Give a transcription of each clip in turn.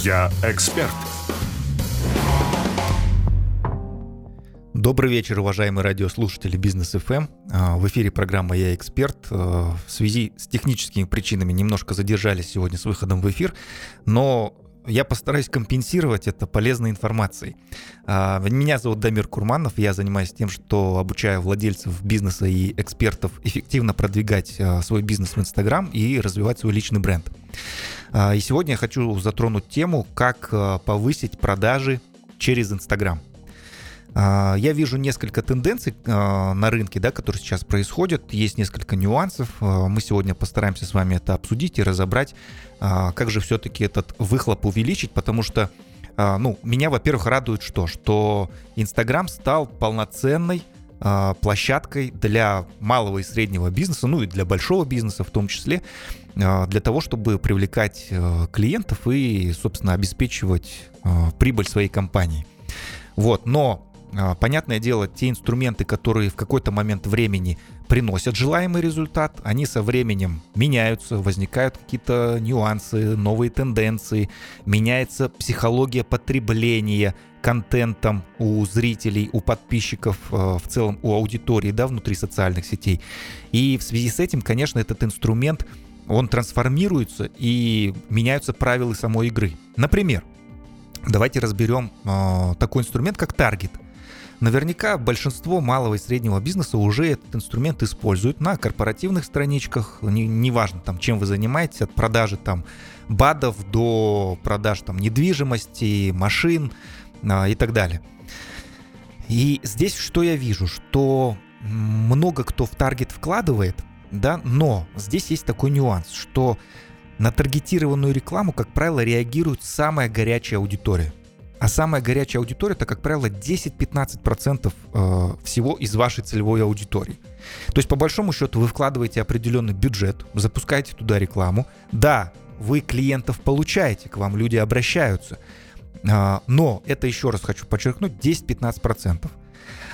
Я эксперт. Добрый вечер, уважаемые радиослушатели Бизнес.ФМ. В эфире программа «Я эксперт». В связи с техническими причинами немножко задержались сегодня с выходом в эфир, но я постараюсь компенсировать это полезной информацией. Меня зовут Дамир Курманов, я занимаюсь тем, что обучаю владельцев бизнеса и экспертов эффективно продвигать свой бизнес в Instagram и развивать свой личный бренд. И сегодня я хочу затронуть тему, как повысить продажи через Instagram. Я вижу несколько тенденций на рынке, да, которые сейчас происходят. Есть несколько нюансов. Мы сегодня постараемся с вами это обсудить и разобрать, как же все-таки этот выхлоп увеличить, потому что меня, во-первых, радует, что Instagram стал полноценной площадкой для малого и среднего бизнеса, ну и для большого бизнеса в том числе, для того, чтобы привлекать клиентов и, собственно, обеспечивать прибыль своей компании. Вот, но понятное дело, те инструменты, которые в какой-то момент времени приносят желаемый результат, они со временем меняются, возникают какие-то нюансы, новые тенденции, меняется психология потребления контентом у зрителей, у подписчиков, в целом у аудитории, да, внутри социальных сетей. И в связи с этим, конечно, этот инструмент, он трансформируется и меняются правила самой игры. Например, давайте разберем такой инструмент, как таргет. Наверняка большинство малого и среднего бизнеса уже этот инструмент используют на корпоративных страничках, неважно, там, чем вы занимаетесь, от продажи там, БАДов до продаж там, недвижимости, машин и так далее. И здесь что я вижу, что много кто в таргет вкладывает, да, но здесь есть такой нюанс, что на таргетированную рекламу, как правило, реагирует самая горячая аудитория. А самая горячая аудитория – это, как правило, 10-15% всего из вашей целевой аудитории. То есть, по большому счету, вы вкладываете определенный бюджет, запускаете туда рекламу. Да, вы клиентов получаете, к вам люди обращаются. Но, это еще раз хочу подчеркнуть, 10-15%.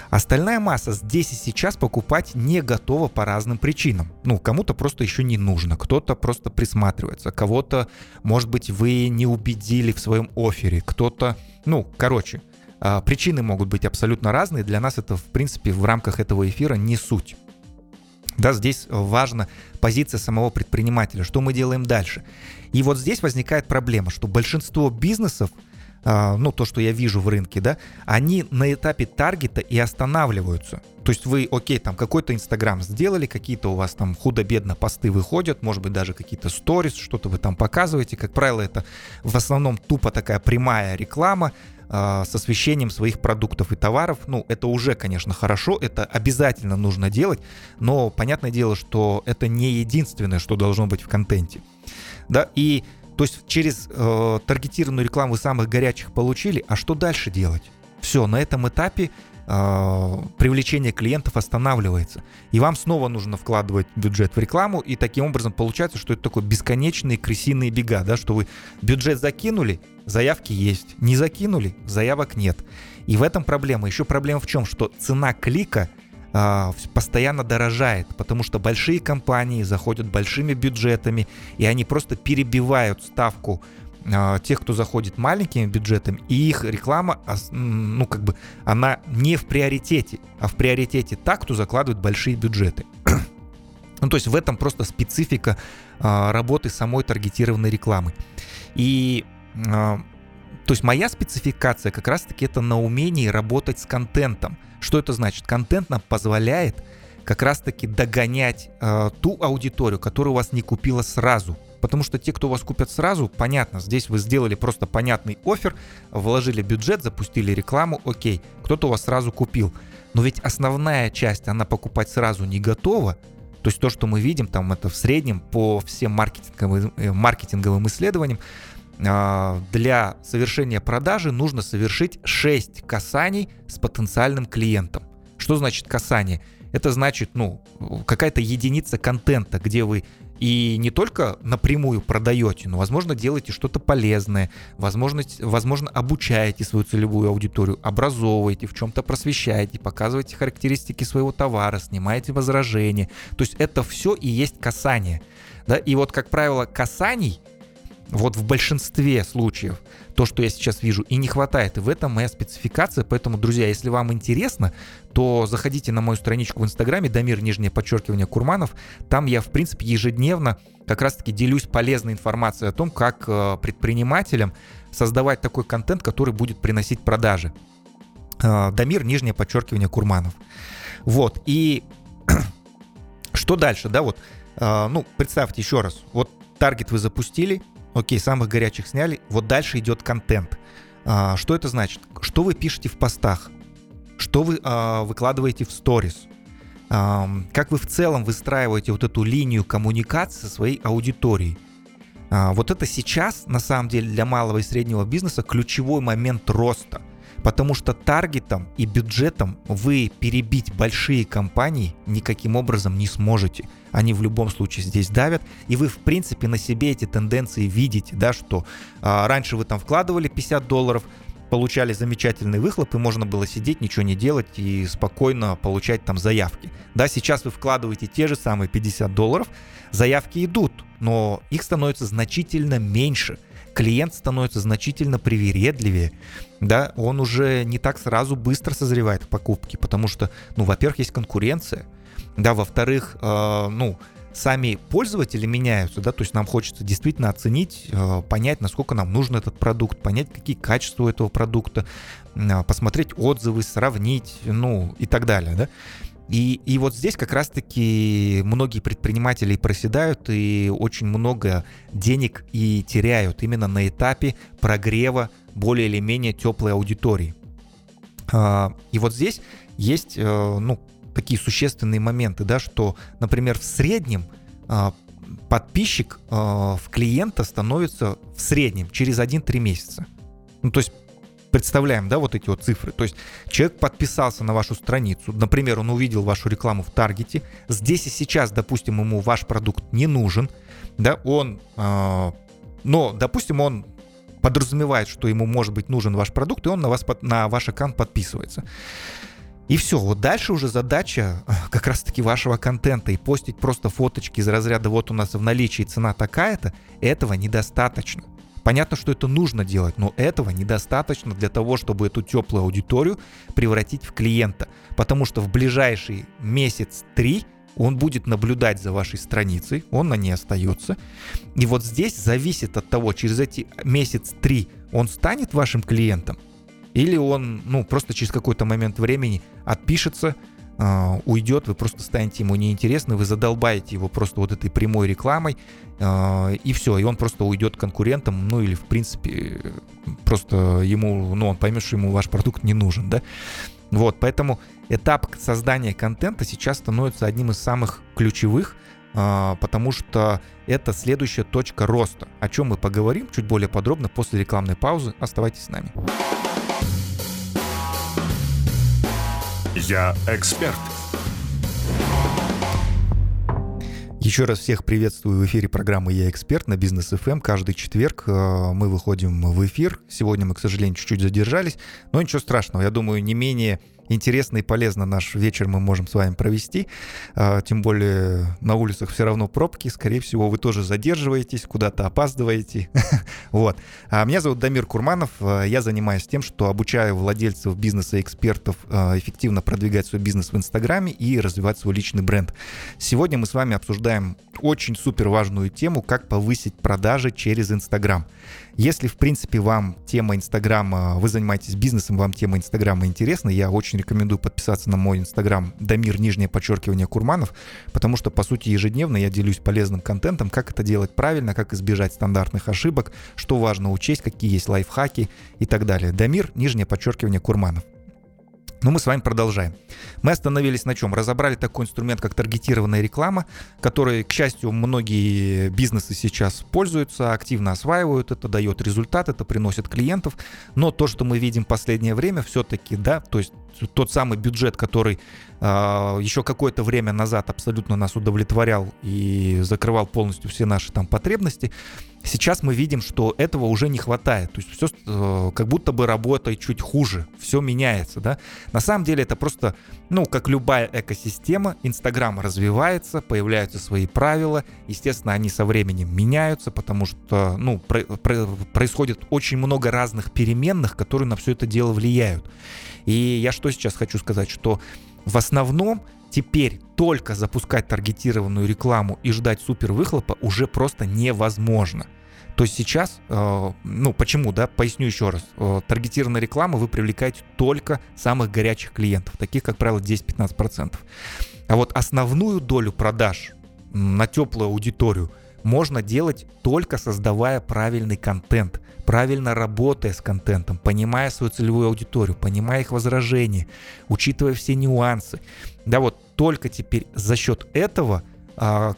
Остальная масса здесь и сейчас покупать не готова по разным причинам. Ну, кому-то просто еще не нужно, кто-то просто присматривается, кого-то, может быть, вы не убедили в своем оффере, кто-то... причины могут быть абсолютно разные, для нас это, в принципе, в рамках этого эфира не суть. Да, здесь важна позиция самого предпринимателя, что мы делаем дальше. И вот здесь возникает проблема, что большинство бизнесов, то, что я вижу в рынке, да, они на этапе таргета и останавливаются. То есть вы, там какой-то Инстаграм сделали, какие-то у вас там худо-бедно посты выходят, может быть, даже какие-то сторис, что-то вы там показываете. Как правило, это в основном тупо такая прямая реклама с освещением своих продуктов и товаров. Ну, это уже, конечно, хорошо, это обязательно нужно делать, но понятное дело, что это не единственное, что должно быть в контенте. Да, и... То есть через таргетированную рекламу самых горячих получили, а что дальше делать? Все, на этом этапе привлечение клиентов останавливается. И вам снова нужно вкладывать бюджет в рекламу, и таким образом получается, что это такой бесконечные крысиные бега, да, что вы бюджет закинули, заявки есть, не закинули, заявок нет. И в этом проблема. Еще проблема в чем? Что цена клика постоянно дорожает, потому что большие компании заходят большими бюджетами, и они просто перебивают ставку тех, кто заходит маленькими бюджетами, и их реклама, она не в приоритете, а в приоритете та, кто закладывает большие бюджеты. Ну, то есть в этом просто специфика работы самой таргетированной рекламы. И то есть моя спецификация как раз-таки это на умении работать с контентом. Что это значит? Контент нам позволяет как раз-таки догонять ту аудиторию, которая у вас не купила сразу. Потому что те, кто у вас купят сразу, понятно, здесь вы сделали просто понятный оффер, вложили бюджет, запустили рекламу, окей, кто-то у вас сразу купил. Но ведь основная часть, она покупать сразу не готова. То есть то, что мы видим, там это в среднем по всем маркетинговым исследованиям, для совершения продажи нужно совершить 6 касаний с потенциальным клиентом. Что значит касание? Это значит, какая-то единица контента, где вы и не только напрямую продаете, но, возможно, делаете что-то полезное, возможно, обучаете свою целевую аудиторию, образовываете, в чем-то просвещаете, показываете характеристики своего товара, снимаете возражения. То есть это все и есть касание. Да? И вот, как правило, касаний вот в большинстве случаев то, что я сейчас вижу, и не хватает. И в этом моя спецификация. Поэтому, друзья, если вам интересно, то заходите на мою страничку в Инстаграме Дамир_Курманов. Там я, в принципе, ежедневно как раз-таки делюсь полезной информацией о том, как предпринимателям создавать такой контент, который будет приносить продажи. Дамир_Курманов. Вот. И что дальше, да, вот, ну, представьте еще раз, вот таргет вы запустили, окей, самых горячих сняли, вот дальше идет контент. Что это значит? Что вы пишете в постах? Что вы выкладываете в сторис? Как вы в целом выстраиваете вот эту линию коммуникации со своей аудиторией? Вот это сейчас, на самом деле, для малого и среднего бизнеса ключевой момент роста. Потому что таргетом и бюджетом вы перебить большие компании никаким образом не сможете. Они в любом случае здесь давят. И вы, в принципе, на себе эти тенденции видите, да, что раньше вы там вкладывали $50, получали замечательный выхлоп, и можно было сидеть, ничего не делать и спокойно получать там заявки. Да, сейчас вы вкладываете те же самые $50, заявки идут, но их становится значительно меньше. Клиент становится значительно привередливее, да, он уже не так сразу быстро созревает к покупке, потому что, ну, во-первых, есть конкуренция, да, во-вторых, ну, сами пользователи меняются, да, то есть нам хочется действительно оценить, понять, насколько нам нужен этот продукт, понять, какие качества у этого продукта, посмотреть отзывы, сравнить, ну, и так далее, да. И вот здесь как раз-таки многие предприниматели проседают и очень много денег и теряют именно на этапе прогрева более или менее теплой аудитории. И вот здесь есть, ну, такие существенные моменты, да, что, например, в среднем подписчик в клиента становится в среднем через 1-3 месяца. Ну, то есть представляем, да, вот эти вот цифры. То есть человек подписался на вашу страницу, например, он увидел вашу рекламу в таргете, здесь и сейчас, допустим, ему ваш продукт не нужен, да, он, но, допустим, он подразумевает, что ему может быть нужен ваш продукт, и он на вас, на ваш аккаунт подписывается. И все, вот дальше уже задача как раз-таки вашего контента, и постить просто фоточки из разряда «вот у нас в наличии цена такая-то», этого недостаточно. Понятно, что это нужно делать, но этого недостаточно для того, чтобы эту теплую аудиторию превратить в клиента. Потому что в ближайший месяц-три он будет наблюдать за вашей страницей, он на ней остается. И вот здесь зависит от того, через эти месяц-три он станет вашим клиентом или он, ну, просто через какой-то момент времени отпишется, уйдет, вы просто станете ему неинтересны, вы задолбаете его просто вот этой прямой рекламой, и все, и он просто уйдет к конкурентам, ну или в принципе просто ему, ну, он поймет, что ему ваш продукт не нужен, да. Вот, поэтому этап создания контента сейчас становится одним из самых ключевых, потому что это следующая точка роста, о чем мы поговорим чуть более подробно после рекламной паузы. Оставайтесь с нами. Я эксперт. Еще раз всех приветствую в эфире программы «Я эксперт» на Бизнес.ФМ. Каждый четверг мы выходим в эфир. Сегодня мы, к сожалению, чуть-чуть задержались, но ничего страшного. Я думаю, не менее интересно и полезно наш вечер мы можем с вами провести. Тем более на улицах все равно пробки. Скорее всего, вы тоже задерживаетесь, куда-то опаздываете. Вот. Меня зовут Дамир Курманов. Я занимаюсь тем, что обучаю владельцев бизнеса и экспертов эффективно продвигать свой бизнес в Инстаграме и развивать свой личный бренд. Сегодня мы с вами обсуждаем очень супер важную тему, как повысить продажи через Инстаграм. Если, в принципе, вам тема Инстаграма, вы занимаетесь бизнесом, вам тема Инстаграма интересна, я очень рекомендую подписаться на мой Инстаграм Дамир_Курманов, потому что, по сути, ежедневно я делюсь полезным контентом, как это делать правильно, как избежать стандартных ошибок, что важно учесть, какие есть лайфхаки и так далее. Дамир_Курманов. Но мы с вами продолжаем. Мы остановились на чем? Разобрали такой инструмент, как таргетированная реклама, который, к счастью, многие бизнесы сейчас пользуются, активно осваивают, это дает результат, это приносит клиентов. Но то, что мы видим в последнее время, все-таки, да, то есть тот самый бюджет, который еще какое-то время назад абсолютно нас удовлетворял и закрывал полностью все наши там потребности, сейчас мы видим, что этого уже не хватает. То есть все как будто бы работа чуть хуже, все меняется, да? На самом деле это просто, ну, как любая экосистема, Инстаграм развивается, появляются свои правила, естественно, они со временем меняются, потому что, ну, происходит очень много разных переменных, которые на все это дело влияют. И я что сейчас хочу сказать, что в основном теперь только запускать таргетированную рекламу и ждать супер выхлопа уже просто невозможно. То есть сейчас, ну почему, да, поясню еще раз. Таргетированная реклама, вы привлекаете только самых горячих клиентов, таких, как правило, 10-15%. А вот основную долю продаж на теплую аудиторию можно делать только создавая правильный контент, правильно работая с контентом, понимая свою целевую аудиторию, понимая их возражения, учитывая все нюансы. Да, вот только теперь за счет этого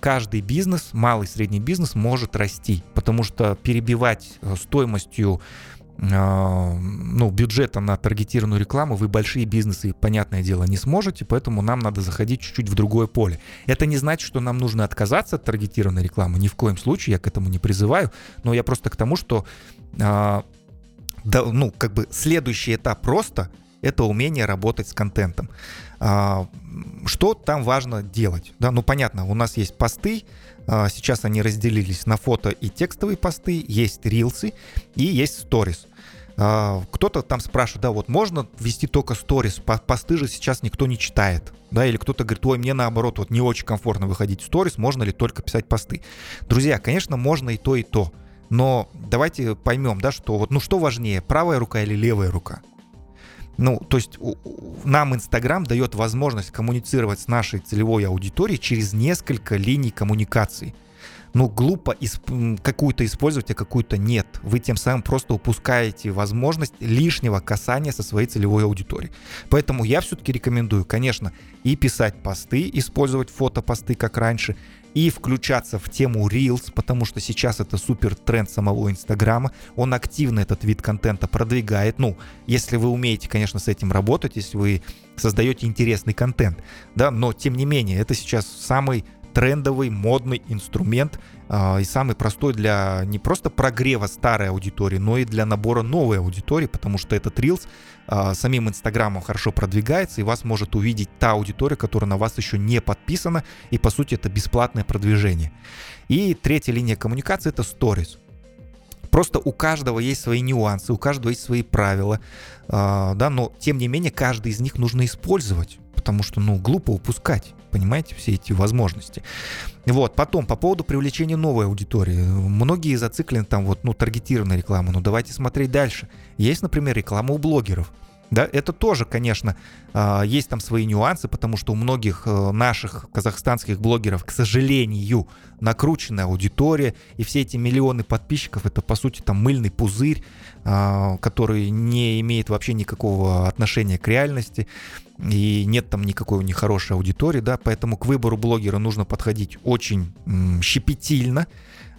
каждый бизнес, малый и средний бизнес, может расти, потому что перебивать стоимостью, ну, бюджета на таргетированную рекламу вы большие бизнесы, понятное дело, не сможете, поэтому нам надо заходить чуть-чуть в другое поле. Это не значит, что нам нужно отказаться от таргетированной рекламы, ни в коем случае, я к этому не призываю, но я просто к тому, что ну, как бы следующий этап просто — это умение работать с контентом. Что там важно делать? Да, ну, понятно, у нас есть посты, сейчас они разделились на фото и текстовые посты, есть рилсы и есть сторис. Кто-то там спрашивает, да, вот можно вести только сторис, посты же сейчас никто не читает, да, или кто-то говорит, ой, мне наоборот, вот не очень комфортно выходить в сторис, можно ли только писать посты? Друзья, конечно, можно и то, и то, но давайте поймем, да, что вот, ну, что важнее, правая рука или левая рука? Ну, то есть нам Инстаграм дает возможность коммуницировать с нашей целевой аудиторией через несколько линий коммуникации. Ну, глупо какую-то использовать, а какую-то нет. Вы тем самым просто упускаете возможность лишнего касания со своей целевой аудиторией. Поэтому я все-таки рекомендую, конечно, и писать посты, использовать фотопосты, как раньше, и включаться в тему Reels, потому что сейчас это супер тренд самого Инстаграма, он активно этот вид контента продвигает, ну, если вы умеете, конечно, с этим работать, если вы создаете интересный контент, да, но тем не менее, это сейчас самый трендовый, модный инструмент и самый простой для не просто прогрева старой аудитории, но и для набора новой аудитории, потому что этот Reels самим Инстаграмом хорошо продвигается, и вас может увидеть та аудитория, которая на вас еще не подписана, и по сути это бесплатное продвижение. И третья линия коммуникации — это Stories. Просто у каждого есть свои нюансы, у каждого есть свои правила, да, но тем не менее каждый из них нужно использовать, потому что, ну, глупо упускать, понимаете, все эти возможности. Вот, потом, по поводу привлечения новой аудитории. Многие зациклены там, вот, ну, таргетированная реклама, ну, давайте смотреть дальше. Есть, например, реклама у блогеров. Да, это тоже, конечно, есть там свои нюансы, потому что у многих наших казахстанских блогеров, к сожалению, накрученная аудитория, и все эти миллионы подписчиков — это, по сути, там мыльный пузырь, который не имеет вообще никакого отношения к реальности, и нет там никакой нехорошей аудитории, да, поэтому к выбору блогера нужно подходить очень щепетильно,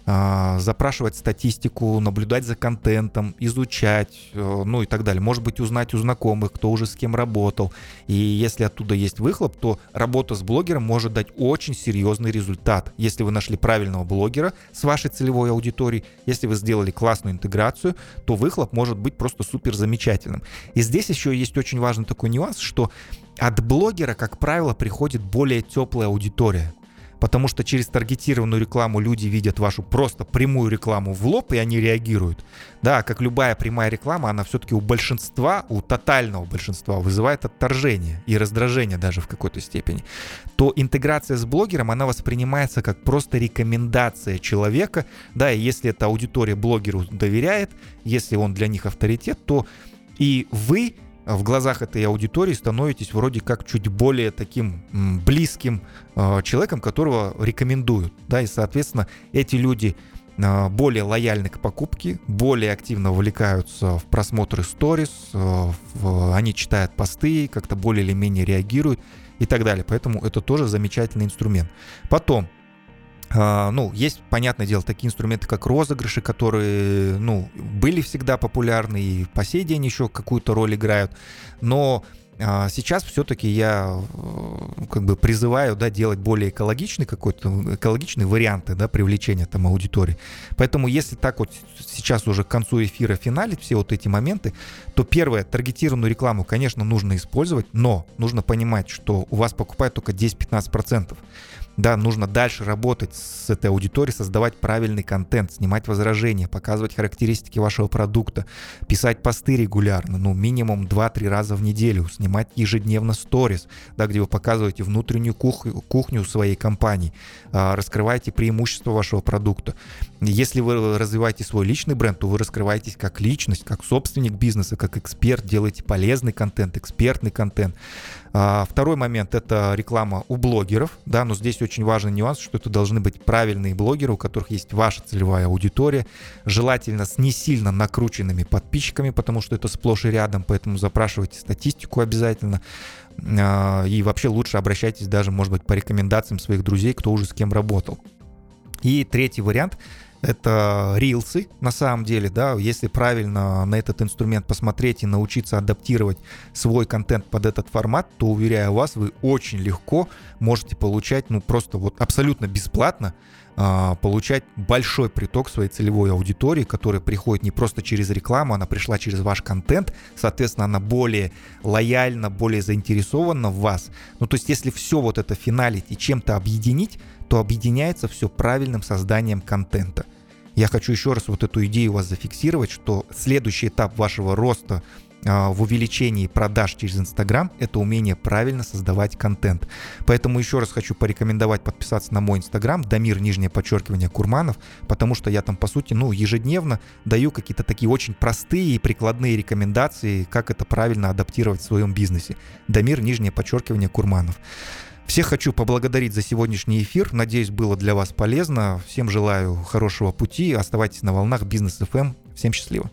запрашивать статистику, наблюдать за контентом, изучать, ну и так далее. Может быть, узнать у знакомых, кто уже с кем работал. И если оттуда есть выхлоп, то работа с блогером может дать очень серьезный результат. Если вы нашли правильного блогера с вашей целевой аудиторией, если вы сделали классную интеграцию, то выхлоп может быть просто супер замечательным. И здесь еще есть очень важный такой нюанс, что от блогера, как правило, приходит более теплая аудитория. Потому что через таргетированную рекламу люди видят вашу просто прямую рекламу в лоб, и они реагируют. Да, как любая прямая реклама, она все-таки у большинства, у тотального большинства вызывает отторжение и раздражение даже в какой-то степени. То интеграция с блогером, она воспринимается как просто рекомендация человека. Да, и если эта аудитория блогеру доверяет, если он для них авторитет, то и вы в глазах этой аудитории становитесь вроде как чуть более таким близким человеком, которого рекомендуют, да, и, соответственно, эти люди более лояльны к покупке, более активно вовлекаются в просмотры сторис, они читают посты, как-то более или менее реагируют и так далее, поэтому это тоже замечательный инструмент. Потом, ну, есть, понятное дело, такие инструменты, как розыгрыши, которые, ну, были всегда популярны и по сей день еще какую-то роль играют, но сейчас все-таки я как бы призываю, да, делать более экологичный какой-то, экологичные варианты, да, привлечения там аудитории. Поэтому если так вот сейчас уже к концу эфира финалить все вот эти моменты, то первое, таргетированную рекламу, конечно, нужно использовать, но нужно понимать, что у вас покупают только 10-15%. Да, нужно дальше работать с этой аудиторией, создавать правильный контент, снимать возражения, показывать характеристики вашего продукта, писать посты регулярно, ну, минимум 2-3 раза в неделю, снимать ежедневно сторис, да, где вы показываете внутреннюю кухню своей компании, раскрываете преимущества вашего продукта. Если вы развиваете свой личный бренд, то вы раскрываетесь как личность, как собственник бизнеса, как эксперт, делаете полезный контент, экспертный контент. Второй момент – это реклама у блогеров, да, но здесь очень важный нюанс, что это должны быть правильные блогеры, у которых есть ваша целевая аудитория, желательно с не сильно накрученными подписчиками, потому что это сплошь и рядом, поэтому запрашивайте статистику обязательно. И вообще лучше обращайтесь даже, может быть, по рекомендациям своих друзей, кто уже с кем работал. И третий вариант – это рилсы, на самом деле, да, если правильно на этот инструмент посмотреть и научиться адаптировать свой контент под этот формат, то, уверяю вас, вы очень легко можете получать, ну, просто вот абсолютно бесплатно, получать большой приток своей целевой аудитории, которая приходит не просто через рекламу, она пришла через ваш контент, соответственно, она более лояльна, более заинтересована в вас. Ну, то есть, если все вот это финалить и чем-то объединить, то объединяется все правильным созданием контента. Я хочу еще раз вот эту идею у вас зафиксировать, что следующий этап вашего роста в увеличении продаж через Instagram — это умение правильно создавать контент. Поэтому еще раз хочу порекомендовать подписаться на мой Instagram, Дамир_Курманов, потому что я там, по сути, ну, ежедневно даю какие-то такие очень простые и прикладные рекомендации, как это правильно адаптировать в своем бизнесе. Дамир_Курманов. Всех хочу поблагодарить за сегодняшний эфир. Надеюсь, было для вас полезно. Всем желаю хорошего пути. Оставайтесь на волнах Бизнес.ФМ. Всем счастливо.